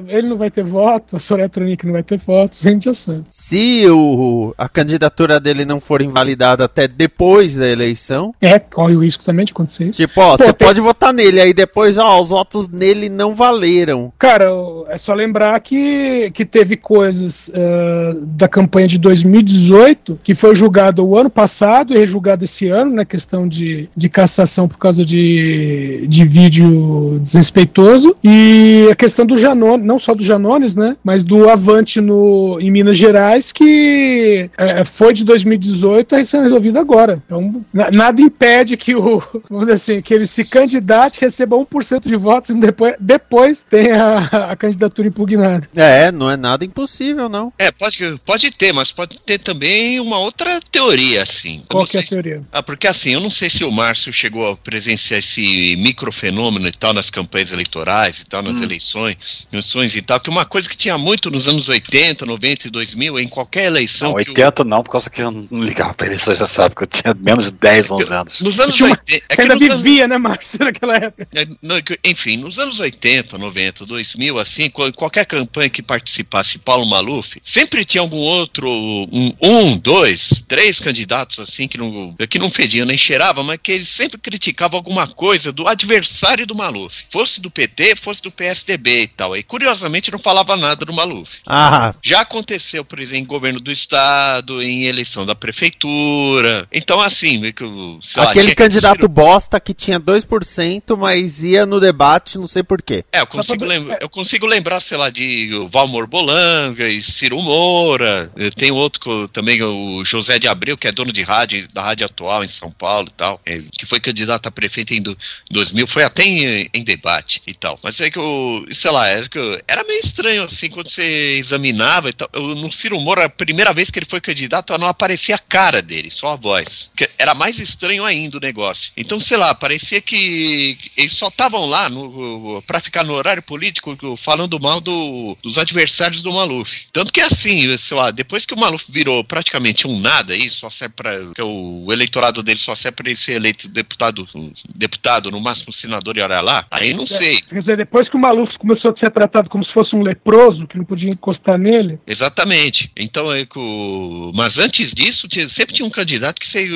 ele não vai ter voto, a Soraya Tronic não vai ter voto, a gente já sabe. se o, a candidatura dele não for invalidada até depois da eleição... É, corre o risco também de acontecer isso. Tipo, ó, você tem... pode votar nele, aí depois, ó, os votos nele não valeram. Cara, é só lembrar que, que teve coisas uh, da campanha de dois mil e dezoito que foi julgado o ano passado e rejulgado esse ano, na questão de, de cassação por causa de, de vídeo desrespeitoso. E a questão do Janot, não só do Janones, né, mas do Avante no, em Minas Gerais, que é, foi de dois mil e dezoito, está sendo resolvido agora. Então, na, nada impede que o, vamos dizer assim, que ele se candidate, receba um por cento de votos e depois, depois tenha a, a candidatura impugnada. É, não é nada impossível, não. É, pode, pode ter, mas pode ter também uma outra teoria, assim. Qual que é a teoria? Ah, porque assim, eu não sei se o Márcio chegou a presenciar esse microfenômeno e tal nas campanhas eleitorais e tal, nas hum. eleições, eleições e tal, que uma coisa que tinha muito nos anos oitenta, noventa e dois mil, em qualquer eleição... Não, oitenta eu... não, por causa que eu não ligava para eleições, já sabe, porque eu tinha menos de dez, onze anos. Nos anos uma... oitenta... É, você ainda vivia, anos... né, Márcio, naquela época. É, não, enfim, nos anos oitenta, noventa, dois mil, assim, qualquer campanha que participasse Paulo Maluf, sempre tinha algum outro, um, um dois, três candidatos, assim, que não, que não fediam nem cheirava, mas que eles sempre criticavam alguma coisa do adversário do Maluf. Fosse do P T, fosse do P S D B e tal. E, curiosamente, não falava nada do Maluf. Ah. Já aconteceu, por exemplo, em governo do estado, em eleição da prefeitura. Então, assim, meio que eu, sei aquele lá, candidato que... bosta que tinha dois por cento, mas ia no debate, não sei porquê. É, eu consigo, lembra... eu consigo lembrar, sei lá, de Valmor Bolanga e Ciro Moura. Tem outro também, o José de Abreu, que é dono de rádio, da Rádio Atual em São Paulo e tal, é, que foi candidato a prefeito em dois mil, foi até em, em debate e tal. Mas é que eu, sei lá, era, que eu, era meio estranho, assim, quando você examinava e tal. Eu, no Ciro Moura, a primeira vez que ele foi candidato, não aparecia a cara dele, só a voz. Era mais estranho ainda o negócio. Então, sei lá, parecia que eles só estavam lá no, pra ficar no horário político falando mal do, dos adversários do Maluf. Tanto que, assim, sei lá, depois que o Maluf virou praticamente um nada, aí só serve pra... Que o eleitorado dele só serve pra ele ser eleito deputado, deputado no máximo senador e olha lá, aí não sei. Quer dizer, depois que o Maluf começou a ser tratado como se fosse um leproso, que não podia encostar nele. Exatamente. Então, é que o... Mas antes disso, sempre tinha um candidato que sei,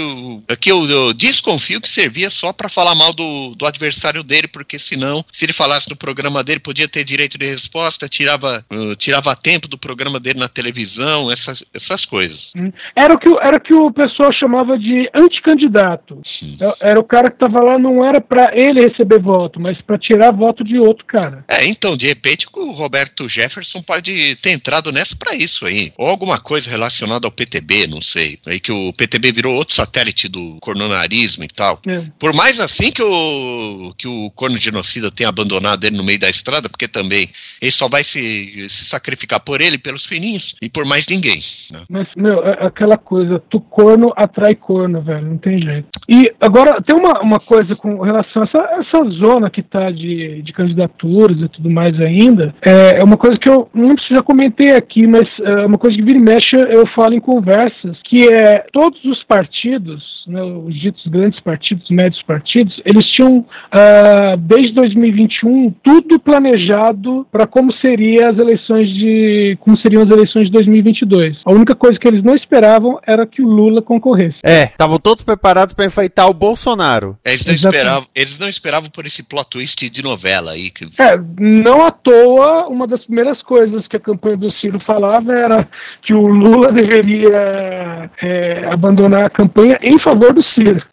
que eu, eu desconfio que servia só pra falar mal do, do adversário dele, porque senão, se ele falasse do programa dele, podia ter direito de resposta, tirava, uh, tirava tempo do programa dele na televisão, essas, essas coisas. Era o que, era o que o pessoal chamava de anticandidato. Sim. Era o cara que tava lá, não era pra ele receber voto, mas pra tirar voto de outro cara. É, então, de repente, o Roberto Jefferson pode ter entrado nessa pra isso aí. Ou alguma coisa relacionada ao P T B, não sei. Aí que o P T B virou outro satélite do coronarismo e tal. É. Por mais assim que o, que o corno genocida tenha abandonado ele no meio da estrada, porque também ele só vai se, se sacrificar por ele, pelos filhinhos e por mais ninguém. Né? Mas, meu, é aquela coisa, tu corno atrai corno, velho, não tem jeito. E agora, tem uma, uma coisa com relação a essa, essa zona que tá de, de candidaturas e tudo mais ainda, é, é uma coisa que eu não preciso já comentei aqui, mas é uma coisa que vira e mexe, eu falo em conversas, que é todos os partidos, né, os ditos grandes partidos, médios partidos, eles tinham, uh, desde dois mil e vinte e um, tudo planejado para como seriam as eleições de como seriam as eleições de dois mil e vinte e dois. A única coisa que eles não esperavam era que o Lula concorresse. É, estavam todos preparados para enfrentar o Bolsonaro. É, eles, não esperavam, eles não esperavam por esse plot twist de novela aí. Que... É, não à toa, uma das primeiras coisas que a campanha do Ciro falava era que o Lula deveria é, abandonar a campanha em favor do Ciro.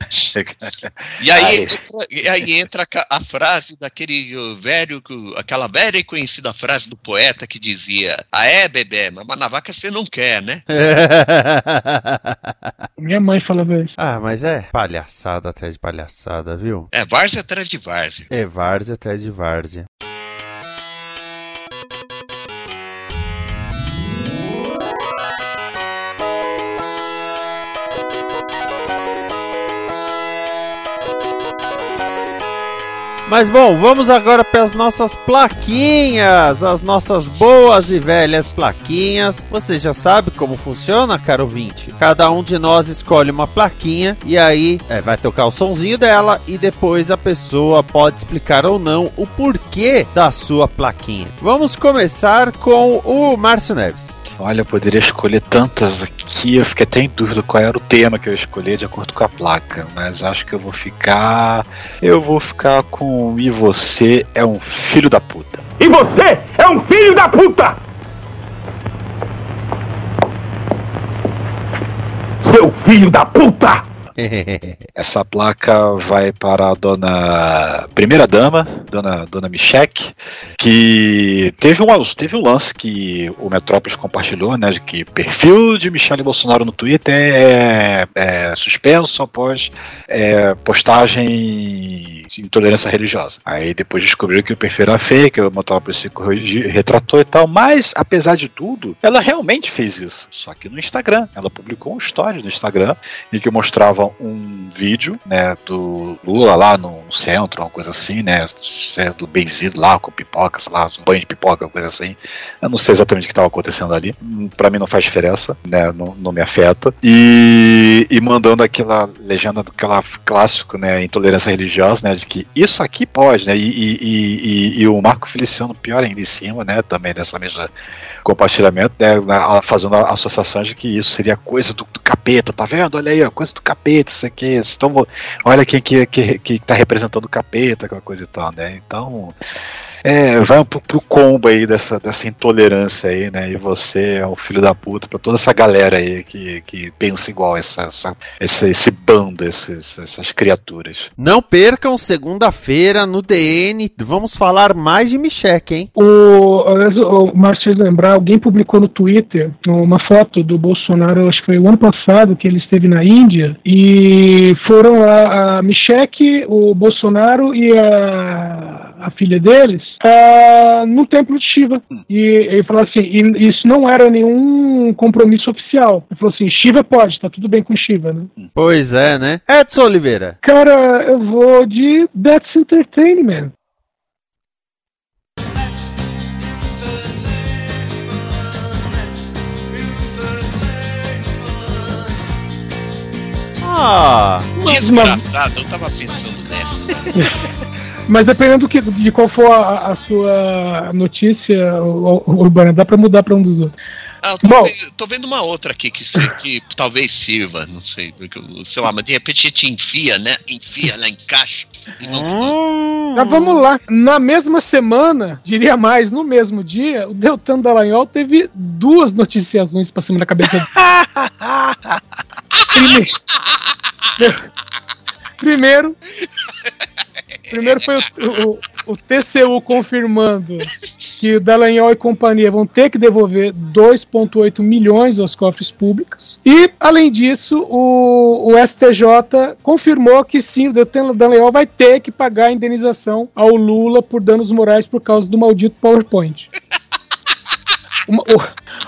E aí, entra, e aí entra a, a frase daquele velho, aquela velha e conhecida frase do poeta que dizia: ah é, bebê, mas na vaca você não quer, né? Minha mãe falava isso. Ah, mas é palhaçada atrás de palhaçada, viu? É várzea atrás de várzea. É várzea atrás de várzea. Mas bom, vamos agora para as nossas plaquinhas, as nossas boas e velhas plaquinhas. Você já sabe como funciona, caro ouvinte? Cada um de nós escolhe uma plaquinha e aí é, vai tocar o sonzinho dela e depois a pessoa pode explicar ou não o porquê da sua plaquinha. Vamos começar com o Márcio Neves. Olha, eu poderia escolher tantas aqui, eu fiquei até em dúvida qual era o tema que eu escolhi de acordo com a placa, mas acho que eu vou ficar... Eu vou ficar com "E você é um filho da puta". E você é um filho da puta! Seu filho da puta! Essa placa vai para a dona primeira dama, dona, dona Michek, que teve um, teve um lance que o Metrópolis compartilhou, né, de que perfil de Michele Bolsonaro no Twitter é, é suspenso após é, postagem de intolerância religiosa. Aí depois descobriu que o perfil era fake, o Metrópolis se corrigiu, retratou e tal, mas apesar de tudo, ela realmente fez isso, só que no Instagram. Ela publicou um story no Instagram em que mostrava um vídeo, né, do Lula lá no centro, uma coisa assim, né, do benzido lá com pipoca, sei lá, um banho de pipoca, uma coisa assim. Eu não sei exatamente o que estava acontecendo ali, pra mim não faz diferença, né, não, não me afeta. E, e mandando aquela legenda, aquela clássico, né, intolerância religiosa, né, de que isso aqui pode, né, e, e, e, e o Marco Feliciano, pior ainda em cima, né, também nessa mesma compartilhamento, né, fazendo associações de que isso seria coisa do, do capeta, tá vendo? Olha aí, ó, coisa do capeta, isso aqui, então, olha quem que, que, que tá representando o capeta, aquela coisa e tal, né, então... É, vai pro, pro combo aí dessa, dessa intolerância aí, né? E você é um filho da puta pra toda essa galera aí que, que pensa igual essa, essa, essa, esse bando, esses, essas criaturas. Não percam segunda-feira no D N, vamos falar mais de Michek, hein? O, o, o Márcio, lembrar, alguém publicou no Twitter uma foto do Bolsonaro, acho que foi o ano passado, que ele esteve na Índia, e foram lá a Michek, o Bolsonaro e a... a filha deles, uh, no templo de Shiva. E ele falou assim, e isso não era nenhum compromisso oficial. Ele falou assim, Shiva pode, tá tudo bem com Shiva, né? Pois é, né? Edson Oliveira. Cara, eu vou de That's Entertainment. Ah! Desgraçado, eu tava pensando nessa. Mas dependendo do que, de qual for a, a sua notícia urbana, dá pra mudar pra um dos outros. Ah, tô, Bom, vendo, tô vendo uma outra aqui que, se, que talvez sirva, não sei, sei lá, mas de repente te enfia, né? Enfia, ela encaixa. E vamos... Hum. Mas vamos lá. Na mesma semana, diria mais, no mesmo dia, o Deltan Dallagnol teve duas notícias ruins pra cima da cabeça dele. Primeiro... Primeiro... Primeiro foi o, o, o T C U confirmando que o Dallagnol e companhia vão ter que devolver dois vírgula oito milhões aos cofres públicos. E, além disso, o, o S T J confirmou que sim, o Dallagnol vai ter que pagar a indenização ao Lula por danos morais por causa do maldito PowerPoint. O, o,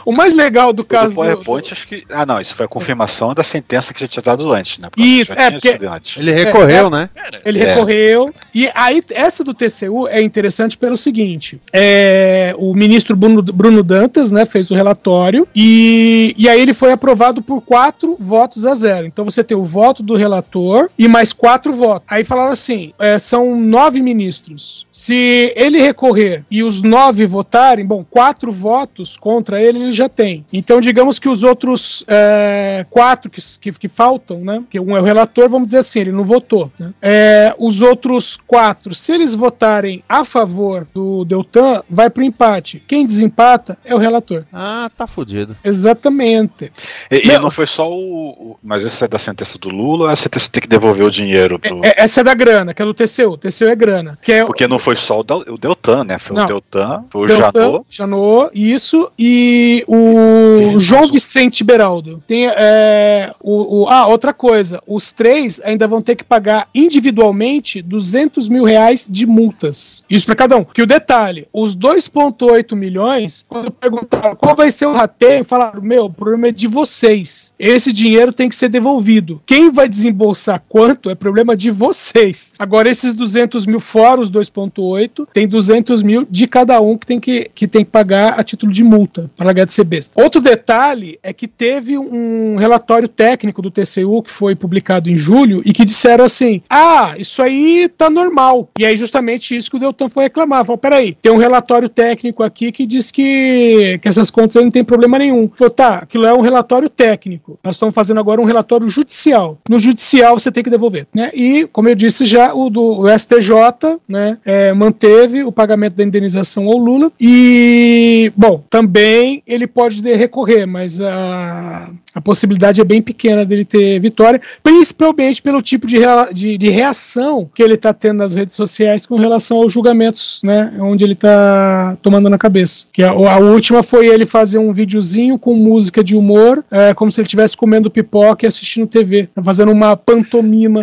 o mais legal do caso... O PowerPoint, do... acho que... Ah, não, isso foi a confirmação da sentença que já tinha dado antes, né? Porque isso, é, porque... Antes. Ele recorreu, é, né? Ele é. recorreu. E aí, essa do T C U é interessante pelo seguinte, é, o ministro Bruno, Bruno Dantas, né, fez o relatório e, e aí ele foi aprovado por quatro votos a zero. Então você tem o voto do relator e mais quatro votos. Aí falaram assim, é, são nove ministros. Se ele recorrer e os nove votarem, bom, quatro votos contra ele, ele já tem. Então, digamos que os outros é, quatro que, que, que faltam, né? Porque um é o relator, vamos dizer assim, ele não votou. Né? É, os outros quatro, se eles votarem a favor do Deltan, vai pro empate. Quem desempata é o relator. Ah, tá fudido. Exatamente. E, Meu, e não foi só o, o... Mas essa é da sentença do Lula, essa sentença tem que devolver o dinheiro pro... É, essa é da grana, que é do T C U. O T C U é grana. Que é... Porque não foi só o Deltan, né? Foi não. o Deltan, foi o Deltan, Janot. Janot, isso. E o João Vicente Beraldo. Tem, é, o, o, ah, outra coisa. Os três ainda vão ter que pagar individualmente duzentos mil reais de multas. Isso pra cada um. Que o detalhe, os dois vírgula oito milhões, quando perguntaram qual vai ser o rateio, falaram, meu, o problema é de vocês. Esse dinheiro tem que ser devolvido. Quem vai desembolsar quanto é problema de vocês. Agora, esses duzentos mil fora os dois vírgula oito, tem duzentos mil de cada um que tem que, que, tem que pagar a título de multa para ser besta. Outro detalhe é que teve um relatório técnico do T C U que foi publicado em julho e que disseram assim, ah, isso aí tá normal. E aí justamente isso que o Deltan foi reclamar. Falou, peraí, tem um relatório técnico aqui que diz que, que essas contas não tem problema nenhum. Falou, tá, aquilo é um relatório técnico. Nós estamos fazendo agora um relatório judicial. No judicial você tem que devolver, né? E, como eu disse já, o do o S T J, né, é, manteve o pagamento da indenização ao Lula e, bom, também ele pode recorrer, mas a, a possibilidade é bem pequena dele ter vitória, principalmente pelo tipo de, rea, de, de reação que ele está tendo nas redes sociais com relação aos julgamentos, né, onde ele está tomando na cabeça. Que a, a última foi ele fazer um videozinho com música de humor, é, como se ele estivesse comendo pipoca e assistindo T V, fazendo uma pantomima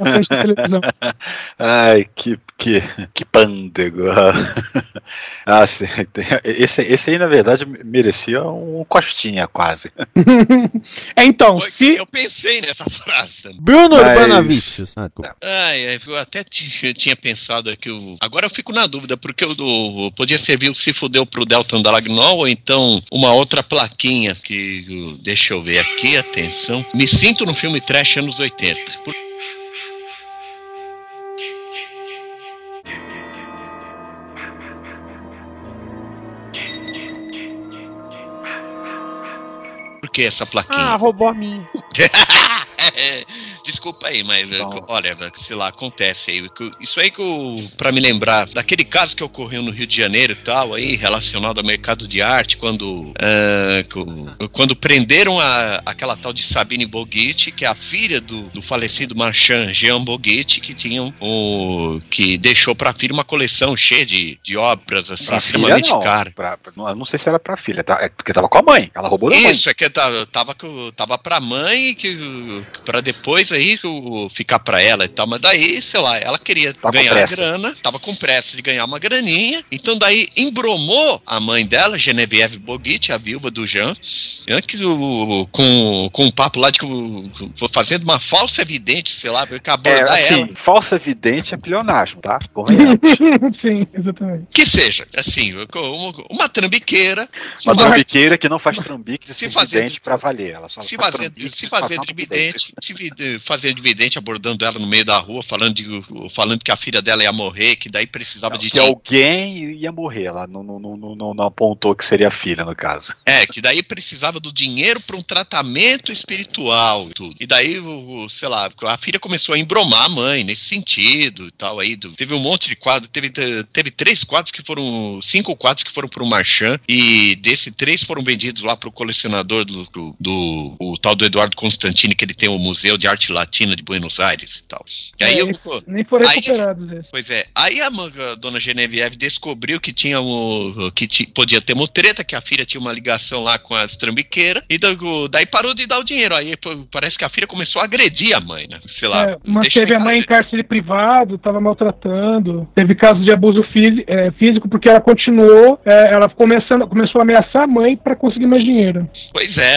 na frente da televisão. Ai, que, que, que pândego. Ah, sim, esse, esse aí, na verdade, merecia um costinha, quase. É, então, foi, se... Eu pensei nessa frase também. Bruno Urbanavicius. Mas... Ai, eu até tinha pensado aqui. Eu... Agora eu fico na dúvida, porque eu, eu podia servir o Se Fudeu pro Deltan Dallagnol, ou então uma outra plaquinha que... Eu, deixa eu ver aqui, atenção. Me sinto no filme trash anos oitenta. Por... que essa plaquinha? Ah, roubou a minha. Desculpa aí, mas Bom. olha, sei lá, acontece aí. Isso aí que eu, pra me lembrar, daquele caso que ocorreu no Rio de Janeiro e tal, aí, relacionado ao mercado de arte, quando, uh, quando prenderam a, aquela tal de Sabine Boghici, que é a filha do, do falecido marchand Jean Boghici, que tinham um, que deixou pra filha uma coleção cheia de, de obras, assim, pra extremamente filha, não. cara. Pra, não, não sei se era pra filha, tá? É porque tava com a mãe, ela roubou da Isso, mãe. Isso, é que tava, tava pra mãe, que, pra depois aí ficar pra ela e tal, mas daí, sei lá, ela queria tava ganhar grana, tava com pressa de ganhar uma graninha, então daí embromou a mãe dela, Genevieve Boghici, a viúva do Jean, que, o, com, com um papo lá de fazendo uma falsa evidente, sei lá, acabou é, assim, ela. Falsa evidente é plionagem, tá? Sim, exatamente. Que seja, assim, uma, uma trambiqueira. Uma trambiqueira que não faz trambique de se fazer de, pra valer. Ela só se fazer de, se fazer de vidente, se fazer de vidente, abordando ela no meio da rua, falando, de, falando que a filha dela ia morrer, que daí precisava não, de... Que alguém ia morrer, ela não, não, não, não, não apontou que seria a filha, no caso. É, que daí precisava do dinheiro para um tratamento espiritual e tudo. E daí, sei lá, a filha começou a embromar a mãe nesse sentido e tal. Aí teve um monte de quadros, teve, teve três quadros que foram, cinco quadros que foram para o marchand, e desses três foram vendidos lá para o colecionador do, do, do o tal do Eduardo Constantini, que ele tem o Museu de Arte Latina de Buenos Aires e tal. E aí é, eu, nem foram recuperados esses. Pois é. Aí a, a dona Genevieve descobriu que tinha um, que t, podia ter uma treta, que a filha tinha uma ligação lá com as trambiqueiras, e do, daí parou de dar o dinheiro. Aí parece que a filha começou a agredir a mãe, né? Sei lá. É, manteve a mãe em cárcere privado, tava maltratando, teve casos de abuso fí- é, físico, porque ela continuou, é, ela começando, começou a ameaçar a mãe pra conseguir mais dinheiro. Pois é.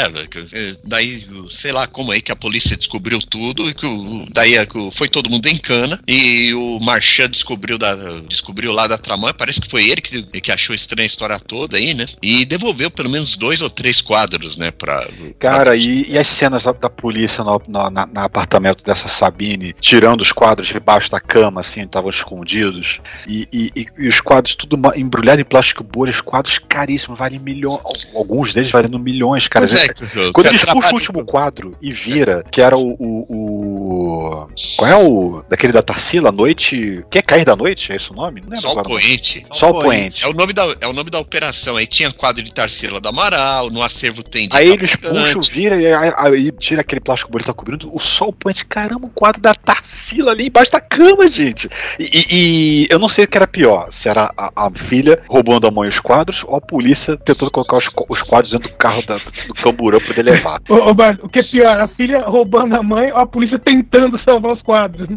Daí, sei lá como aí que a polícia descobriu tudo, e que o, daí foi todo mundo em cana, e o marchand descobriu, da, descobriu lá da tramóia, parece que foi ele que, que achou estranha a história toda aí, né, e devolveu pelo menos dois ou três quadros, né, pra... Cara, pra... E, e as cenas da, da polícia no, no na, na apartamento dessa Sabine, tirando os quadros debaixo da cama, assim, estavam escondidos, e, e, e os quadros tudo embrulhado em plástico bolha, os quadros caríssimos, valem milhões, alguns deles valendo milhões, cara. É, quando ele puxa o último quadro e vira, que era o, o, o... Qual é o... Daquele da Tarsila, Noite... Quer Cair da Noite? É esse o nome? Não Sol Poente. Sol Poente. É o nome da, é o nome da operação. Aí tinha quadro de Tarsila do Amaral, no acervo tem... Aí eles puxam, vira e aí, aí tira aquele plástico bonito que tá cobrindo. O Sol Poente, caramba, o quadro da Tarsila ali embaixo da cama, gente. E, e eu não sei o que era pior. Se era a, a filha roubando a mãe os quadros, ou a polícia tentando colocar os, os quadros dentro do carro da, do camburão pra ele levar. Ô, ô Bart, o que é pior? A filha roubando a mãe ou a polícia tentando salvar os quadros?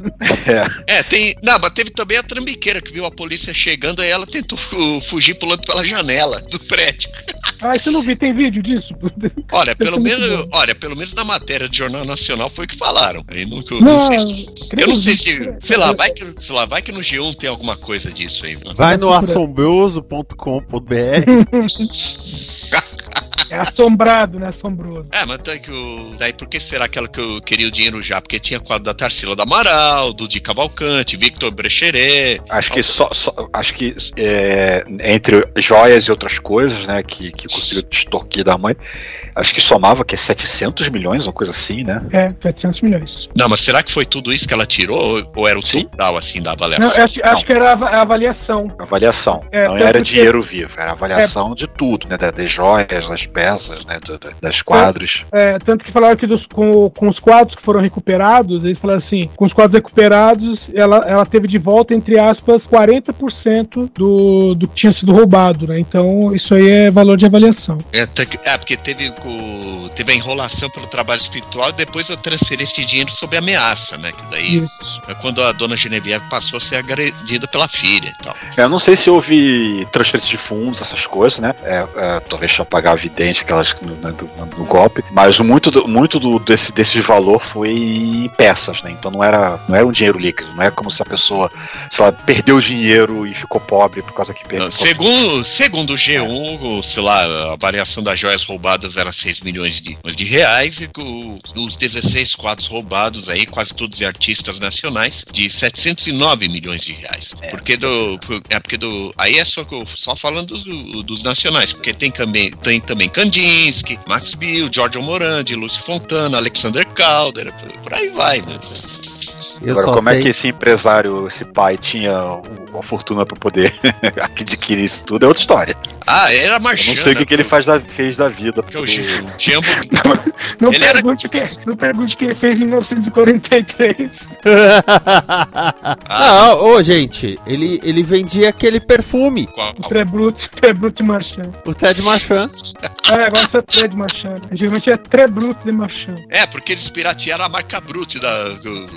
É, é tem... Não, mas teve também a trambiqueira que viu a polícia chegando, aí ela tentou uh, fugir pulando pela janela do prédio. Ah, isso eu não vi. Tem vídeo disso? Olha, pelo menos, olha, pelo menos na matéria de Jornal Nacional foi o que falaram. Eu não, eu não, não sei se, eu não sei se... Sei lá, vai que, sei lá, vai que no G um tem alguma coisa disso aí. Mano. Vai no assombroso ponto com ponto b r. É assombrado, né? Assombroso. É, mas daí, que eu... daí por que será aquela que eu queria o dinheiro já? Porque tinha quadro da Tarsila do Amaral, do Di Cavalcanti, Victor Brecheret. Acho que, só, só, acho que é, entre joias e outras coisas, né? Que, que conseguiu extorquir da mãe, acho que somava que é setecentos milhões, uma coisa assim, né? É, setecentos milhões. Não, mas será que foi tudo isso que ela tirou? Ou era o total, assim, da avaliação? Não, acho, acho não. que era a avaliação. Avaliação. É, não era porque... dinheiro vivo, era avaliação é... de tudo, né? Das joias, das peças, né? Do, do, das quadros. É, é, tanto que falaram que dos, com, com os quadros que foram recuperados, eles falaram assim, com os quadros recuperados, ela, ela teve de volta, entre aspas, quarenta por cento do, do que tinha sido roubado, né? Então, isso aí é valor de avaliação. É, é porque teve, teve a enrolação pelo trabalho espiritual e depois eu transferi esse dinheiro sob ameaça, né? Que daí isso. É quando a dona Genevieve passou a ser agredida pela filha e tal. Eu não sei se houve transferência de fundos, essas coisas, né? É, é, talvez só pagar a vidente que elas, no, no, no golpe, mas muito, do, muito do, desse, desse valor foi em peças, né? Então não era, não era um dinheiro líquido, não é como se a pessoa, sei lá, perdeu dinheiro e ficou pobre por causa que perdeu. Segundo, segundo o G um, é. sei lá, a variação das joias roubadas era seis milhões de, de reais e com os dezesseis quadros roubados aí, quase todos artistas nacionais, de setecentos e nove milhões de reais. É. Porque do. É porque do. Aí é só, só falando dos, dos nacionais, porque tem também, tem também Kandinsky, Max Bill, Giorgio Morandi, Lúcio Fontana, Alexander Calder, por, por aí vai, né? Eu Agora, como sei... é que esse empresário, esse pai, tinha uma fortuna para poder adquirir isso tudo, é outra história. Ah, era marchando. Não sei o que, que ele faz da, fez da vida. Porque... Porque... Jean... não, ele pergunte era... que, não pergunte o que ele fez em mil novecentos e quarenta e três. Ah, ô, oh, gente, ele, ele vendia aquele perfume. Qual? O Trebrut, Trebrut de Marchand. O Ted Marchand. É, agora é o Ted Marchand. Geralmente é Trebrut de Marchand. É, porque eles piratearam a marca Brut da...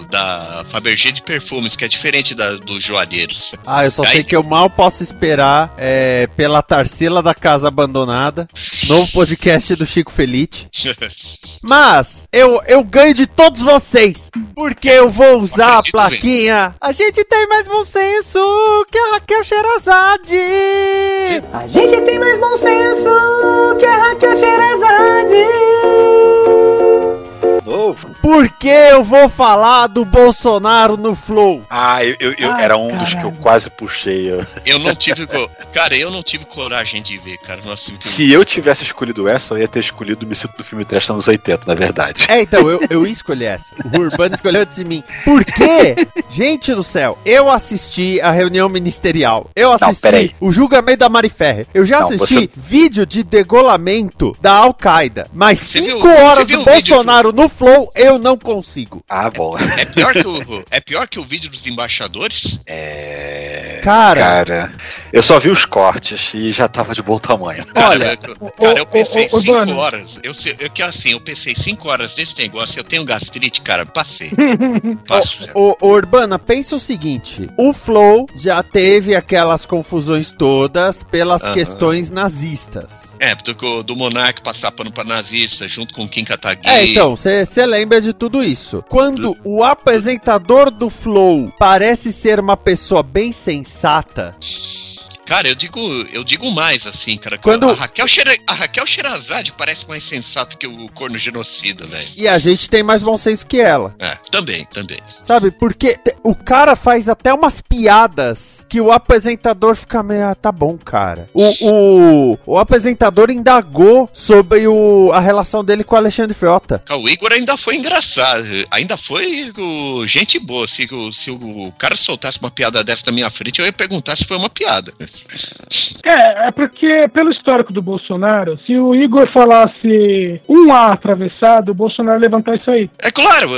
da... Fabergé de perfumes, que é diferente da, dos joalheiros. Ah, eu só Aí... sei que eu mal posso esperar é, pela Tarsila da Casa Abandonada, novo podcast do Chico Felitti. Mas eu, eu ganho de todos vocês, porque eu vou usar Acredito a plaquinha. Bem. A gente tem mais bom senso que a Raquel Sheherazade. A gente tem mais bom senso que a Raquel Sheherazade. Novo. Porque eu vou falar do Bolsonaro no Flow. Ah, eu, eu, eu Ai, era um caralho. dos que eu quase puxei. Eu, eu não tive. Cara, eu não tive coragem de ver, cara. Nossa, eu Se eu tivesse escolhido essa, eu ia ter escolhido o Missito do filme Trash anos oitenta, na verdade. É, então, eu, eu escolhi essa. O Urbano escolheu antes de mim. Por quê? Gente do céu, eu assisti a reunião ministerial. Eu assisti não, o julgamento da Mari Ferrer. Eu já não, assisti você... vídeo de degolamento da Al-Qaeda. Mas cinco viu, horas do Bolsonaro no Flow, eu não consigo. Ah, bom. É pior que o, é pior que o vídeo dos embaixadores? É... Cara... Cara... Eu só vi os cortes e já tava de bom tamanho. Olha... Cara, eu, cara, eu pensei ô, ô, ô, cinco Dona. horas... Eu, eu, que assim, eu pensei cinco horas nesse negócio, eu tenho gastrite, cara, passei. Passo, ô, ô, Urbana, pensa o seguinte, o Flow já teve aquelas confusões todas pelas uh-huh. questões nazistas. É, do, do Monark passar pano pra nazista, junto com Kim Kataguiri. É, então, você lembra de tudo isso. Quando o apresentador do Flow parece ser uma pessoa bem sensata... Cara, eu digo, eu digo mais, assim, cara. Quando... A Raquel Sheher... a Raquel Sheherazade parece mais sensata que o corno genocida, velho. E a gente tem mais bom senso que ela. É, também, também. Sabe, porque te... o cara faz até umas piadas que o apresentador fica meio... Ah, tá bom, cara. O, o... o apresentador indagou sobre o... a relação dele com o Alexandre Frota. O Igor ainda foi engraçado. Ainda foi o... gente boa. Se o... se o cara soltasse uma piada dessa na minha frente, eu ia perguntar se foi uma piada. É, é porque pelo histórico do Bolsonaro, se o Igor falasse um A atravessado, o Bolsonaro levantar isso aí. É claro,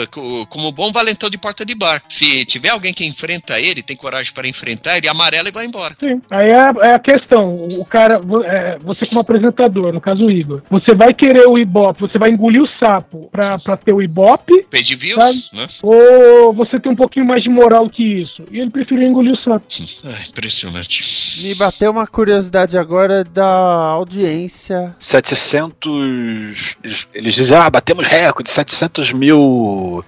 como bom valentão de porta de bar. Se tiver alguém que enfrenta ele, tem coragem para enfrentar, ele amarela e vai embora. Sim, aí é, é a questão. O cara, é, você como apresentador, no caso o Igor, você vai querer o Ibope, você vai engolir o sapo pra, pra ter o Ibope. Pedir views, sabe? Né? Ou você tem um pouquinho mais de moral que isso. E ele preferiu engolir o sapo. É, impressionante. Me bateu uma curiosidade agora da audiência. setecentos... Eles dizem, ah, batemos recorde, setecentos mil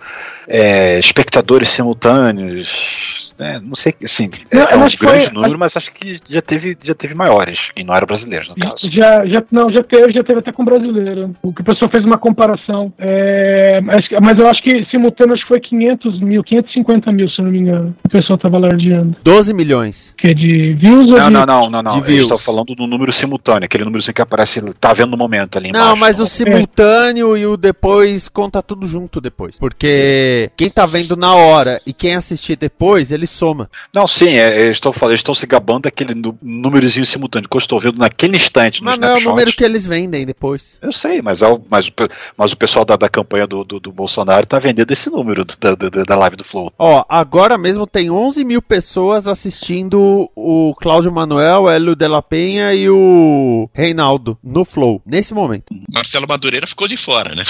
é, espectadores simultâneos. né? Não sei, assim, não, é um grande foi, número, mas acho que já teve, já teve maiores, que não eram brasileiros, no caso. Já, já, não, já teve, já teve até com brasileiro. O que o pessoal fez uma comparação. É, mas eu acho que simultâneo acho que foi quinhentos mil, quinhentos e cinquenta mil, se eu não me engano. O pessoal estava alardeando. doze milhões. Que é de views ou não, não, não, não, não. Eu estou falando do número simultâneo, aquele número que aparece, tá vendo no momento ali embaixo. Não, mas o simultâneo é. E o depois conta tudo junto depois. Porque quem tá vendo na hora e quem assistir depois, ele soma. Não, sim, é, eu estou falando, eles estão se gabando daquele númerozinho simultâneo que eu estou vendo naquele instante no Snapchat. Mas não é o número que eles vendem depois. Eu sei, mas, é o, mas, mas o pessoal da, da campanha do, do, do Bolsonaro tá vendendo esse número da, da, da live do Flow. Ó, agora mesmo tem onze mil pessoas assistindo o Cláudio Manuel, Hélio Della Penha e o Reinaldo no Flow, nesse momento. Marcelo Madureira ficou de fora, né?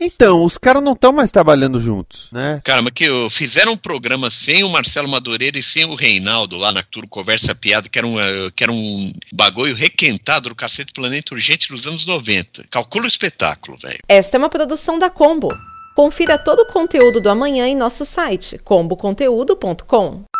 Então, os caras não estão mais trabalhando juntos, né? Cara, mas que fizeram um programa sem o Marcelo Madureira e sem o Reinaldo lá na Turco Conversa Piada, que era um, que era um bagulho requentado do Cacete Planeta Urgente dos anos noventa. Calcula o espetáculo, velho. Esta é uma produção da Combo. Confira todo o conteúdo do amanhã em nosso site, combo conteúdo ponto com.